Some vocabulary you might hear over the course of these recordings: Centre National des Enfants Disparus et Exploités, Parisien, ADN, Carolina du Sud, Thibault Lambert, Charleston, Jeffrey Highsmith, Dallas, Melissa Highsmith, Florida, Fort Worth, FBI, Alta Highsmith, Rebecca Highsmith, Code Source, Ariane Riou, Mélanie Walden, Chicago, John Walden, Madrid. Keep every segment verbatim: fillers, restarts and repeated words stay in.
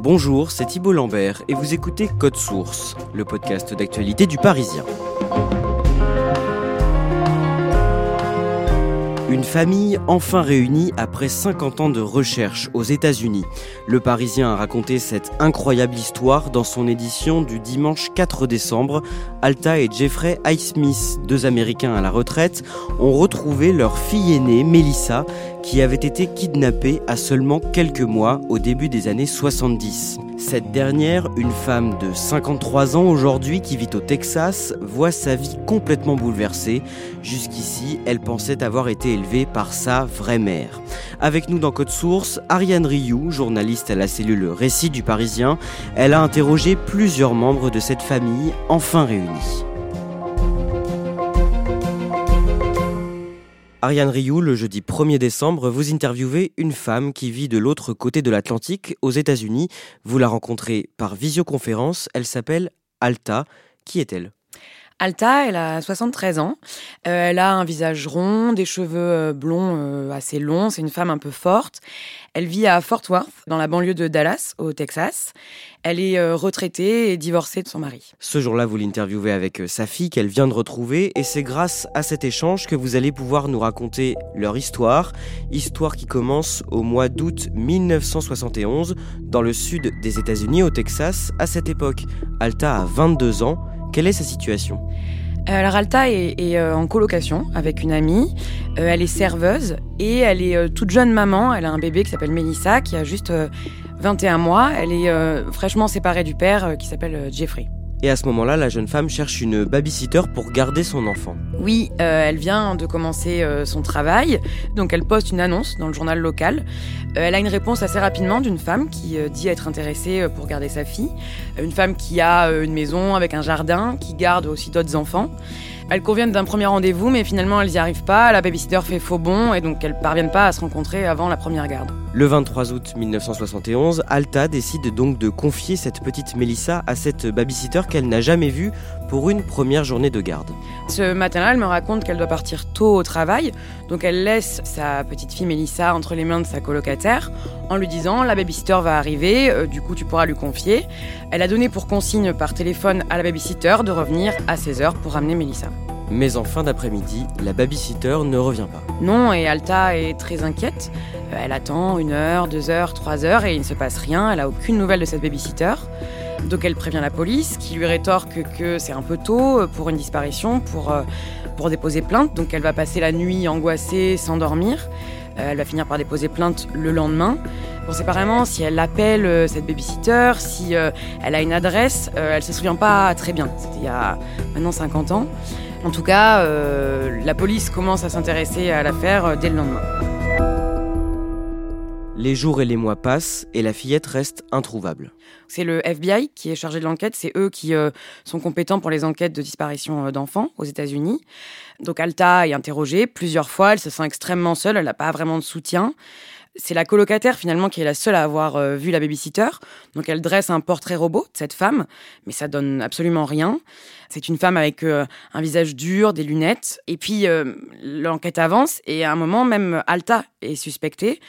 Bonjour, c'est Thibault Lambert et vous écoutez Code Source, le podcast d'actualité du Parisien. Une famille enfin réunie après cinquante ans de recherche aux États-Unis. Le Parisien a raconté cette incroyable histoire dans son édition du dimanche quatre décembre. Alta et Jeffrey Highsmith, deux Américains à la retraite, ont retrouvé leur fille aînée, Melissa, qui avait été kidnappée à seulement quelques mois au début des années soixante-dix. Cette dernière, une femme de cinquante-trois ans aujourd'hui qui vit au Texas, voit sa vie complètement bouleversée. Jusqu'ici, elle pensait avoir été élevée par sa vraie mère. Avec nous dans Code Source, Ariane Riou, journaliste à la cellule Récit du Parisien. Elle a interrogé plusieurs membres de cette famille enfin réunie. Ariane Riou, le jeudi premier décembre, vous interviewez une femme qui vit de l'autre côté de l'Atlantique, aux États-Unis. Vous la rencontrez par visioconférence. Elle s'appelle Alta. Qui est-elle ? Alta, elle a soixante-treize ans. Euh, elle a un visage rond, des cheveux blonds euh, assez longs. C'est une femme un peu forte. Elle vit à Fort Worth, dans la banlieue de Dallas, au Texas. Elle est euh, retraitée et divorcée de son mari. Ce jour-là, vous l'interviewez avec sa fille qu'elle vient de retrouver. Et c'est grâce à cet échange que vous allez pouvoir nous raconter leur histoire. Histoire qui commence au mois d'août dix-neuf cent soixante et onze, dans le sud des États-Unis, au Texas. À cette époque, Alta a vingt-deux ans. Quelle est sa situation ? Alors Alta est, est en colocation avec une amie, elle est serveuse et elle est toute jeune maman, elle a un bébé qui s'appelle Melissa qui a juste vingt et un mois, elle est fraîchement séparée du père qui s'appelle Jeffrey. Et à ce moment-là, la jeune femme cherche une babysitter pour garder son enfant. Oui, euh, elle vient de commencer euh, son travail, donc elle poste une annonce dans le journal local. Euh, elle a une réponse assez rapidement d'une femme qui euh, dit être intéressée euh, pour garder sa fille. Une femme qui a euh, une maison avec un jardin, qui garde aussi d'autres enfants. Elles conviennent d'un premier rendez-vous, mais finalement elles n'y arrivent pas, la babysitter fait faux bond et donc elles ne parviennent pas à se rencontrer avant la première garde. Le vingt-trois août dix-neuf cent soixante et onze, Alta décide donc de confier cette petite Melissa à cette babysitter qu'elle n'a jamais vue pour une première journée de garde. Ce matin-là, elle me raconte qu'elle doit partir tôt au travail, donc elle laisse sa petite fille Melissa entre les mains de sa colocataire en lui disant « la babysitter va arriver, euh, du coup tu pourras lui confier ». Elle a donné pour consigne par téléphone à la babysitter de revenir à seize heures pour ramener Melissa. Mais en fin d'après-midi, la babysitter ne revient pas. Non, et Alta est très inquiète. Elle attend une heure, deux heures, trois heures et il ne se passe rien. Elle n'a aucune nouvelle de cette babysitter. Donc elle prévient la police qui lui rétorque que c'est un peu tôt pour une disparition, pour, pour déposer plainte. Donc elle va passer la nuit angoissée, sans dormir. Elle va finir par déposer plainte le lendemain. On ne sait pas vraiment si elle appelle cette babysitter, si elle a une adresse. Elle ne se souvient pas très bien. C'était il y a maintenant cinquante ans. En tout cas, euh, la police commence à s'intéresser à l'affaire dès le lendemain. Les jours et les mois passent et la fillette reste introuvable. C'est le F B I qui est chargé de l'enquête. C'est eux qui euh, sont compétents pour les enquêtes de disparition d'enfants aux États-Unis. Donc Alta est interrogée plusieurs fois. Elle se sent extrêmement seule. Elle n'a pas vraiment de soutien. C'est la colocataire finalement qui est la seule à avoir euh, vu la babysitter. Donc elle dresse un portrait robot de cette femme, mais ça donne absolument rien. C'est une femme avec euh, un visage dur, des lunettes. Et puis euh, l'enquête avance et à un moment même Alta est suspectée.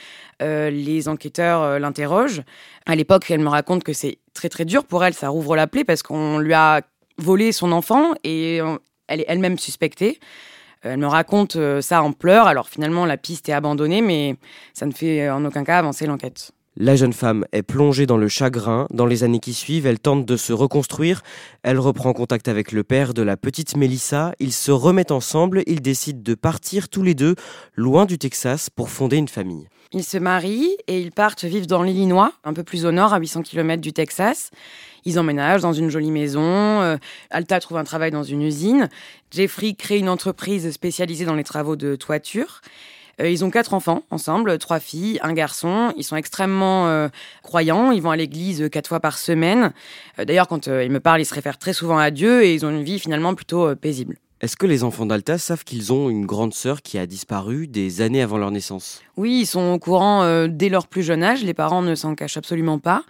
Euh, les enquêteurs euh, l'interrogent. À l'époque, elle me raconte que c'est très très dur pour elle, ça rouvre la plaie parce qu'on lui a volé son enfant et elle est elle-même suspectée. Elle me raconte ça en pleurs. Alors finalement, la piste est abandonnée, mais ça ne fait en aucun cas avancer l'enquête. La jeune femme est plongée dans le chagrin. Dans les années qui suivent, elle tente de se reconstruire. Elle reprend contact avec le père de la petite Mélissa. Ils se remettent ensemble. Ils décident de partir tous les deux, loin du Texas, pour fonder une famille. Ils se marient et ils partent vivre dans l'Illinois, un peu plus au nord, à huit cents kilomètres du Texas. Ils emménagent dans une jolie maison. Alta trouve un travail dans une usine. Jeffrey crée une entreprise spécialisée dans les travaux de toiture. Ils ont quatre enfants ensemble, trois filles, un garçon. Ils sont extrêmement euh, croyants. Ils vont à l'église quatre fois par semaine. Euh, d'ailleurs, quand euh, ils me parlent, ils se réfèrent très souvent à Dieu et ils ont une vie finalement plutôt euh, paisible. Est-ce que les enfants d'Alta savent qu'ils ont une grande sœur qui a disparu des années avant leur naissance ? Oui, ils sont au courant euh, dès leur plus jeune âge. Les parents ne s'en cachent absolument pas.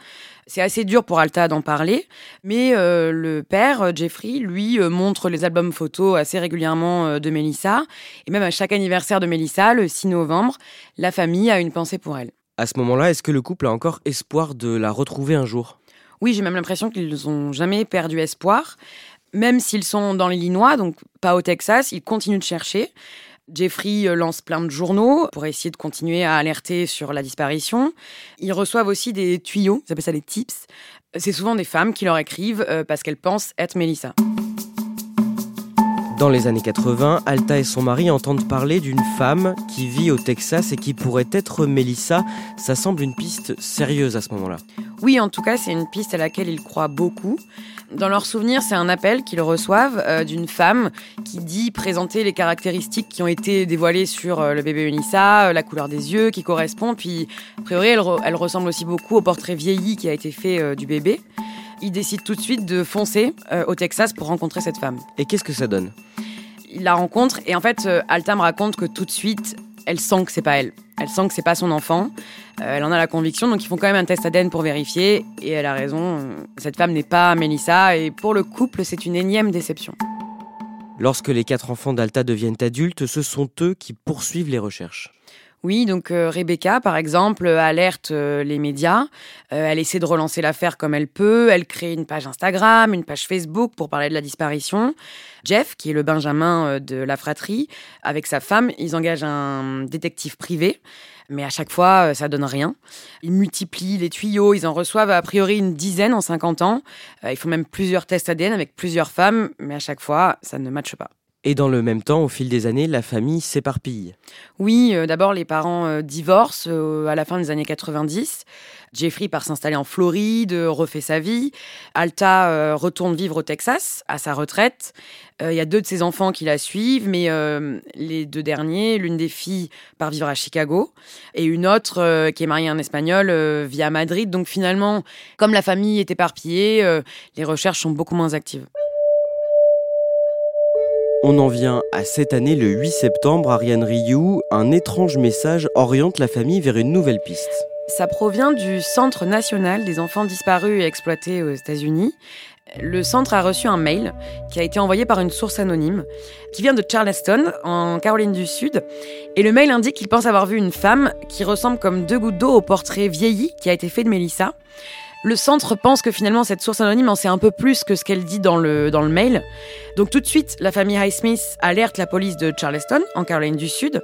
C'est assez dur pour Alta d'en parler, mais euh, le père, Jeffrey, lui, euh, montre les albums photos assez régulièrement euh, de Mélissa. Et même à chaque anniversaire de Mélissa, le six novembre, la famille a une pensée pour elle. À ce moment-là, est-ce que le couple a encore espoir de la retrouver un jour ? Oui, j'ai même l'impression qu'ils n'ont jamais perdu espoir. Même s'ils sont dans l'Illinois, donc pas au Texas, ils continuent de chercher. Jeffrey lance plein de journaux pour essayer de continuer à alerter sur la disparition. Ils reçoivent aussi des tuyaux, ils appellent ça des tips. C'est souvent des femmes qui leur écrivent parce qu'elles pensent être Mélissa. Dans les années quatre-vingts, Alta et son mari entendent parler d'une femme qui vit au Texas et qui pourrait être Mélissa. Ça semble une piste sérieuse à ce moment-là. Oui, en tout cas, c'est une piste à laquelle ils croient beaucoup. Dans leurs souvenirs, c'est un appel qu'ils reçoivent euh, d'une femme qui dit présenter les caractéristiques qui ont été dévoilées sur euh, le bébé Mélissa, euh, la couleur des yeux qui correspond. Puis, a priori, elle, re- elle ressemble aussi beaucoup au portrait vieilli qui a été fait euh, du bébé. Ils décident tout de suite de foncer euh, au Texas pour rencontrer cette femme. Et qu'est-ce que ça donne ? Ils la rencontrent et en fait, euh, Alta me raconte que tout de suite, elle sent que c'est pas elle. Elle sent que c'est pas son enfant. Euh, elle en a la conviction, donc ils font quand même un test A D N pour vérifier. Et elle a raison, euh, cette femme n'est pas Mélissa. Et pour le couple, c'est une énième déception. Lorsque les quatre enfants d'Alta deviennent adultes, ce sont eux qui poursuivent les recherches. Oui, donc euh, Rebecca, par exemple, alerte euh, les médias. Euh, elle essaie de relancer l'affaire comme elle peut. Elle crée une page Instagram, une page Facebook pour parler de la disparition. Jeff, qui est le benjamin euh, de la fratrie, avec sa femme, ils engagent un détective privé. Mais à chaque fois, euh, ça donne rien. Ils multiplient les tuyaux. Ils en reçoivent a priori une dizaine en cinquante ans. Euh, ils font même plusieurs tests A D N avec plusieurs femmes. Mais à chaque fois, ça ne matche pas. Et dans le même temps, au fil des années, la famille s'éparpille. Oui, euh, d'abord les parents euh, divorcent euh, à la fin des années quatre-vingt-dix. Jeffrey part s'installer en Floride, refait sa vie. Alta euh, retourne vivre au Texas, à sa retraite. Il euh, y a deux de ses enfants qui la suivent, mais euh, les deux derniers, l'une des filles part vivre à Chicago, et une autre euh, qui est mariée à un Espagnol euh, vit à Madrid. Donc finalement, comme la famille est éparpillée, euh, les recherches sont beaucoup moins actives. On en vient à cette année, le huit septembre, Ariane Riou, un étrange message oriente la famille vers une nouvelle piste. Ça provient du Centre National des Enfants Disparus et Exploités aux États-Unis. Le centre a reçu un mail qui a été envoyé par une source anonyme qui vient de Charleston, en Caroline du Sud. Et le mail indique qu'il pense avoir vu une femme qui ressemble comme deux gouttes d'eau au portrait vieilli qui a été fait de Mélissa. Le centre pense que finalement cette source anonyme en sait un peu plus que ce qu'elle dit dans le, dans le mail. Donc tout de suite, la famille Highsmith alerte la police de Charleston, en Caroline du Sud,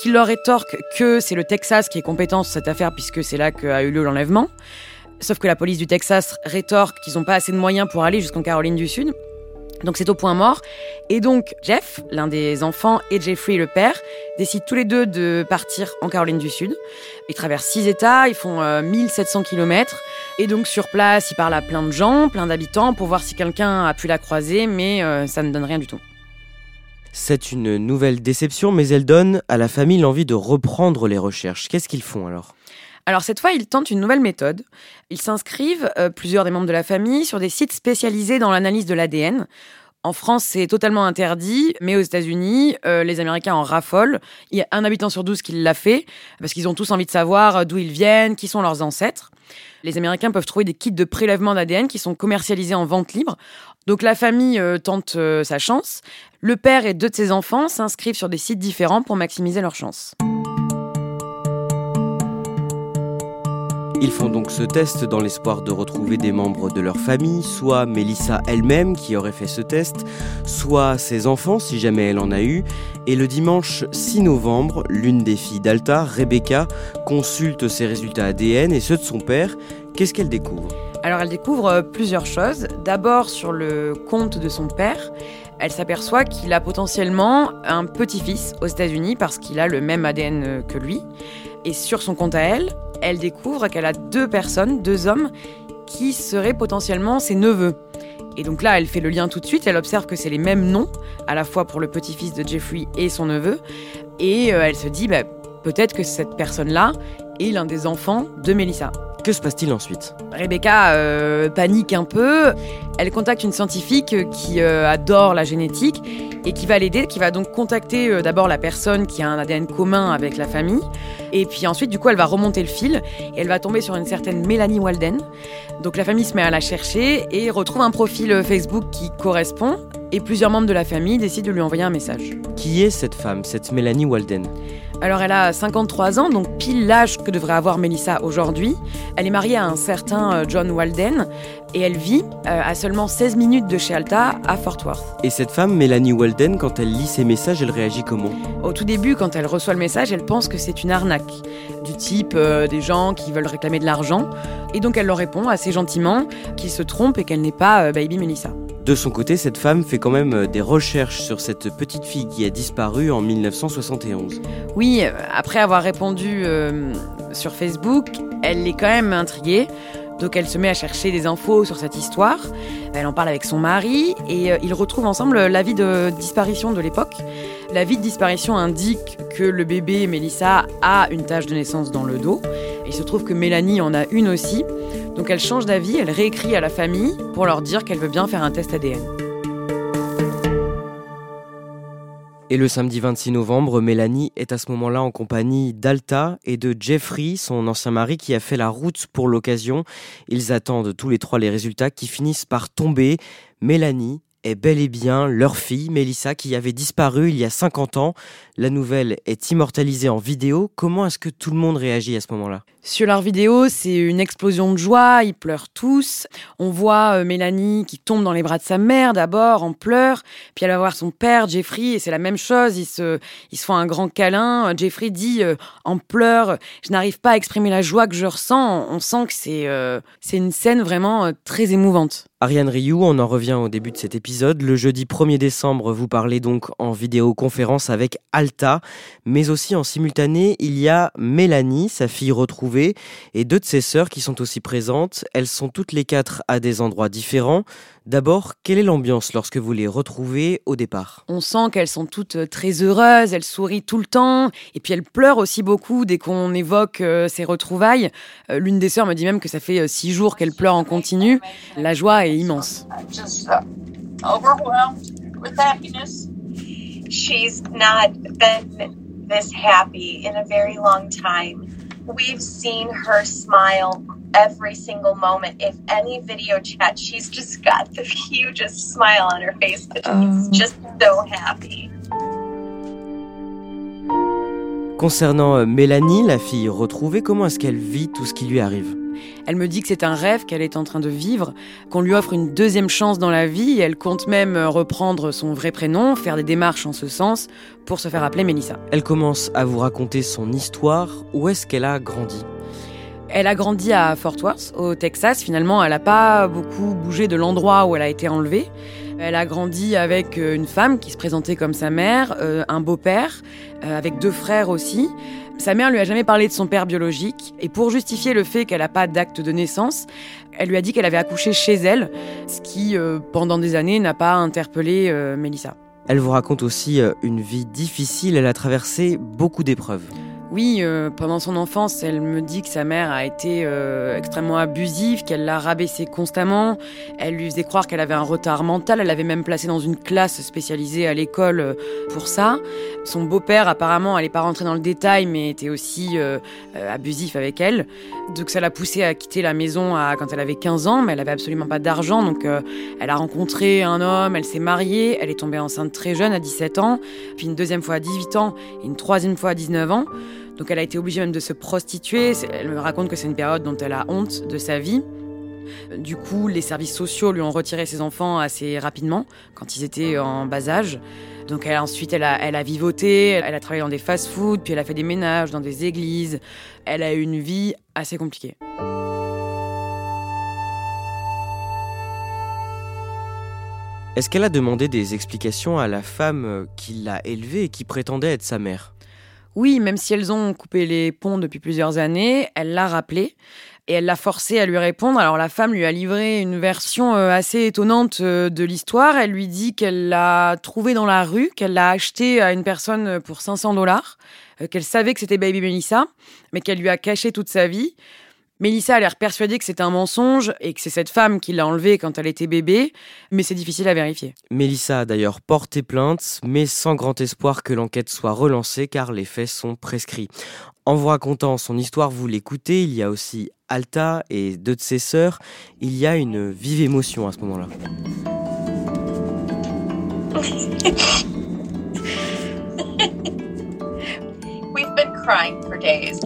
qui leur rétorque que c'est le Texas qui est compétent sur cette affaire puisque c'est là qu'a eu lieu l'enlèvement. Sauf que la police du Texas rétorque qu'ils n'ont pas assez de moyens pour aller jusqu'en Caroline du Sud. Donc c'est au point mort. Et donc Jeff, l'un des enfants, et Jeffrey, le père, décident tous les deux de partir en Caroline du Sud. Ils traversent six États, ils font euh, mille sept cents kilomètres. Et donc sur place, ils parlent à plein de gens, plein d'habitants, pour voir si quelqu'un a pu la croiser, mais euh, ça ne donne rien du tout. C'est une nouvelle déception, mais elle donne à la famille l'envie de reprendre les recherches. Qu'est-ce qu'ils font alors ? Alors cette fois, ils tentent une nouvelle méthode. Ils s'inscrivent, euh, plusieurs des membres de la famille, sur des sites spécialisés dans l'analyse de l'A D N. En France, c'est totalement interdit, mais aux États-Unis, euh, les Américains en raffolent. Il y a un habitant sur douze qui l'a fait, parce qu'ils ont tous envie de savoir d'où ils viennent, qui sont leurs ancêtres. Les Américains peuvent trouver des kits de prélèvement d'A D N qui sont commercialisés en vente libre. Donc la famille euh, tente euh, sa chance. Le père et deux de ses enfants s'inscrivent sur des sites différents pour maximiser leurs chances. Ils font donc ce test dans l'espoir de retrouver des membres de leur famille, soit Melissa elle-même qui aurait fait ce test, soit ses enfants si jamais elle en a eu. Et le dimanche six novembre, l'une des filles d'Alta, Rebecca, consulte ses résultats A D N et ceux de son père. Qu'est-ce qu'elle découvre ? Alors elle découvre plusieurs choses. D'abord sur le compte de son père, elle s'aperçoit qu'il a potentiellement un petit-fils aux États-Unis parce qu'il a le même A D N que lui. Et sur son compte à elle, elle découvre qu'elle a deux personnes, deux hommes, qui seraient potentiellement ses neveux. Et donc là, elle fait le lien tout de suite, elle observe que c'est les mêmes noms, à la fois pour le petit-fils de Jeffrey et son neveu, et elle se dit, bah, peut-être que cette personne-là est l'un des enfants de Melissa. Que se passe-t-il ensuite ? Rebecca euh, panique un peu, elle contacte une scientifique qui euh, adore la génétique et qui va l'aider, qui va donc contacter euh, d'abord la personne qui a un A D N commun avec la famille, et puis ensuite du coup elle va remonter le fil et elle va tomber sur une certaine Mélanie Walden. Donc la famille se met à la chercher et retrouve un profil Facebook qui correspond et plusieurs membres de la famille décident de lui envoyer un message. Qui est cette femme, cette Mélanie Walden ? Alors elle a cinquante-trois ans, donc pile l'âge que devrait avoir Melissa aujourd'hui. Elle est mariée à un certain John Walden et elle vit à seulement seize minutes de chez Alta, à Fort Worth. Et cette femme, Mélanie Walden, quand elle lit ses messages, elle réagit comment ? Au tout début, quand elle reçoit le message, elle pense que c'est une arnaque, du type euh, des gens qui veulent réclamer de l'argent. Et donc elle leur répond assez gentiment qu'ils se trompent et qu'elle n'est pas euh, Baby Melissa. De son côté, cette femme fait quand même des recherches sur cette petite fille qui a disparu en dix-neuf cent soixante et onze. Oui, après avoir répondu euh, sur Facebook, elle est quand même intriguée. Donc elle se met à chercher des infos sur cette histoire. Elle en parle avec son mari et ils retrouvent ensemble l'avis de disparition de l'époque. L'avis de disparition indique que le bébé Melissa a une tache de naissance dans le dos. Il se trouve que Mélanie en a une aussi. Donc elle change d'avis, elle réécrit à la famille pour leur dire qu'elle veut bien faire un test A D N. Et le samedi vingt-six novembre, Mélanie est à ce moment-là en compagnie d'Alta et de Jeffrey, son ancien mari qui a fait la route pour l'occasion. Ils attendent tous les trois les résultats qui finissent par tomber. Mélanie est bel et bien leur fille, Melissa, qui avait disparu il y a cinquante ans. La nouvelle est immortalisée en vidéo. Comment est-ce que tout le monde réagit à ce moment-là ? Sur leur vidéo, c'est une explosion de joie, ils pleurent tous. On voit Mélanie qui tombe dans les bras de sa mère d'abord, en pleurs. Puis elle va voir son père, Jeffrey, et c'est la même chose. Ils se, ils se font un grand câlin. Jeffrey dit euh, en pleurs, « Je n'arrive pas à exprimer la joie que je ressens. » On sent que c'est, euh, c'est une scène vraiment euh, très émouvante. Ariane Riou, on en revient au début de cet épisode. Le jeudi premier décembre, vous parlez donc en vidéoconférence avec Alta, mais aussi en simultané, il y a Mélanie, sa fille retrouvée, et deux de ses sœurs qui sont aussi présentes. Elles sont toutes les quatre à des endroits différents. D'abord, quelle est l'ambiance lorsque vous les retrouvez au départ ? On sent qu'elles sont toutes très heureuses, elles sourient tout le temps, et puis elles pleurent aussi beaucoup dès qu'on évoque euh, ces retrouvailles. Euh, l'une des sœurs me dit même que ça fait euh, six jours qu'elle pleure en continu. La joie est immense. Concernant Mélanie, la fille retrouvée, comment est-ce qu'elle vit tout ce qui lui arrive ? Elle me dit que c'est un rêve qu'elle est en train de vivre, qu'on lui offre une deuxième chance dans la vie. Elle compte même reprendre son vrai prénom, faire des démarches en ce sens pour se faire appeler Melissa. Elle commence à vous raconter son histoire. Où est-ce qu'elle a grandi ? Elle a grandi à Fort Worth, au Texas. Finalement, elle n'a pas beaucoup bougé de l'endroit où elle a été enlevée. Elle a grandi avec une femme qui se présentait comme sa mère, un beau-père, avec deux frères aussi. Sa mère lui a jamais parlé de son père biologique et pour justifier le fait qu'elle n'a pas d'acte de naissance, elle lui a dit qu'elle avait accouché chez elle, ce qui, euh, pendant des années, n'a pas interpellé euh, Melissa. Elle vous raconte aussi une vie difficile, elle a traversé beaucoup d'épreuves. Oui, euh, pendant son enfance, elle me dit que sa mère a été euh, extrêmement abusive, qu'elle l'a rabaissée constamment. Elle lui faisait croire qu'elle avait un retard mental. Elle l'avait même placée dans une classe spécialisée à l'école euh, pour ça. Son beau-père, apparemment, elle n'est pas rentrée dans le détail, mais était aussi euh, euh, abusif avec elle. Donc ça l'a poussée à quitter la maison à, quand elle avait quinze ans, mais elle n'avait absolument pas d'argent. Donc euh, elle a rencontré un homme, elle s'est mariée, elle est tombée enceinte très jeune à dix-sept ans, puis une deuxième fois à dix-huit ans et une troisième fois à dix-neuf ans. Donc elle a été obligée même de se prostituer. Elle me raconte que c'est une période dont elle a honte de sa vie. Du coup, les services sociaux lui ont retiré ses enfants assez rapidement, quand ils étaient en bas âge. Donc elle, ensuite, elle a, elle a vivoté, elle a travaillé dans des fast-food, puis elle a fait des ménages dans des églises. Elle a eu une vie assez compliquée. Est-ce qu'elle a demandé des explications à la femme qui l'a élevée et qui prétendait être sa mère ? Oui, même si elles ont coupé les ponts depuis plusieurs années, elle l'a rappelé et elle l'a forcé à lui répondre. Alors la femme lui a livré une version assez étonnante de l'histoire. Elle lui dit qu'elle l'a trouvée dans la rue, qu'elle l'a achetée à une personne pour cinq cents dollars, qu'elle savait que c'était Baby Melissa, mais qu'elle lui a caché toute sa vie. Melissa a l'air persuadée que c'était un mensonge et que c'est cette femme qui l'a enlevée quand elle était bébé, mais c'est difficile à vérifier. Melissa a d'ailleurs porté plainte, mais sans grand espoir que l'enquête soit relancée car les faits sont prescrits. En vous racontant son histoire, vous l'écoutez, il y a aussi Alta et deux de ses sœurs. Il y a une vive émotion à ce moment-là. We've been crying for days.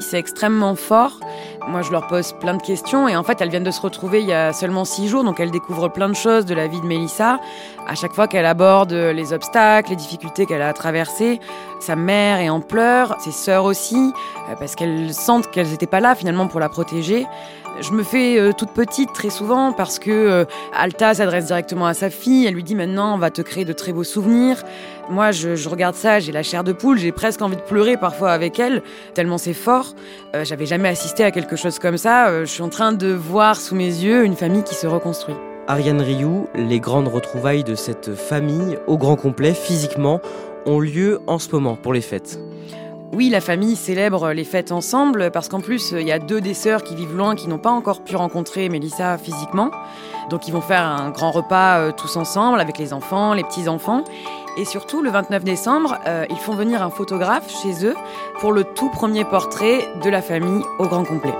C'est extrêmement fort. Moi, je leur pose plein de questions. Et en fait, elles viennent de se retrouver il y a seulement six jours. Donc, elles découvrent plein de choses de la vie de Melissa. À chaque fois qu'elle aborde les obstacles, les difficultés qu'elle a traversées, sa mère est en pleurs, ses sœurs aussi, parce qu'elles sentent qu'elles n'étaient pas là, finalement, pour la protéger. Je me fais euh, toute petite très souvent parce que euh, Alta s'adresse directement à sa fille. Elle lui dit maintenant, on va te créer de très beaux souvenirs. Moi, je, je regarde ça, j'ai la chair de poule, j'ai presque envie de pleurer parfois avec elle, tellement c'est fort. Euh, j'avais jamais assisté à quelque chose comme ça. Euh, je suis en train de voir sous mes yeux une famille qui se reconstruit. Ariane Riou, les grandes retrouvailles de cette famille, au grand complet, physiquement, ont lieu en ce moment pour les fêtes. Oui, la famille célèbre les fêtes ensemble parce qu'en plus, il y a deux des sœurs qui vivent loin, qui n'ont pas encore pu rencontrer Melissa physiquement. Donc, ils vont faire un grand repas tous ensemble avec les enfants, les petits-enfants. Et surtout, le vingt-neuf décembre, euh, ils font venir un photographe chez eux pour le tout premier portrait de la famille au grand complet.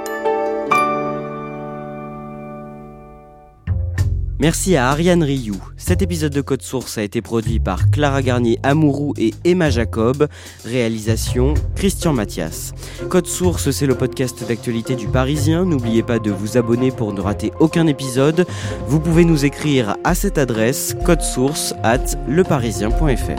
Merci à Ariane Riou. Cet épisode de Code Source a été produit par Clara Garnier-Amouroux et Emma Jacob. Réalisation, Christian Mathias. Code Source, c'est le podcast d'actualité du Parisien. N'oubliez pas de vous abonner pour ne rater aucun épisode. Vous pouvez nous écrire à cette adresse, codesource arobase leparisien point fr.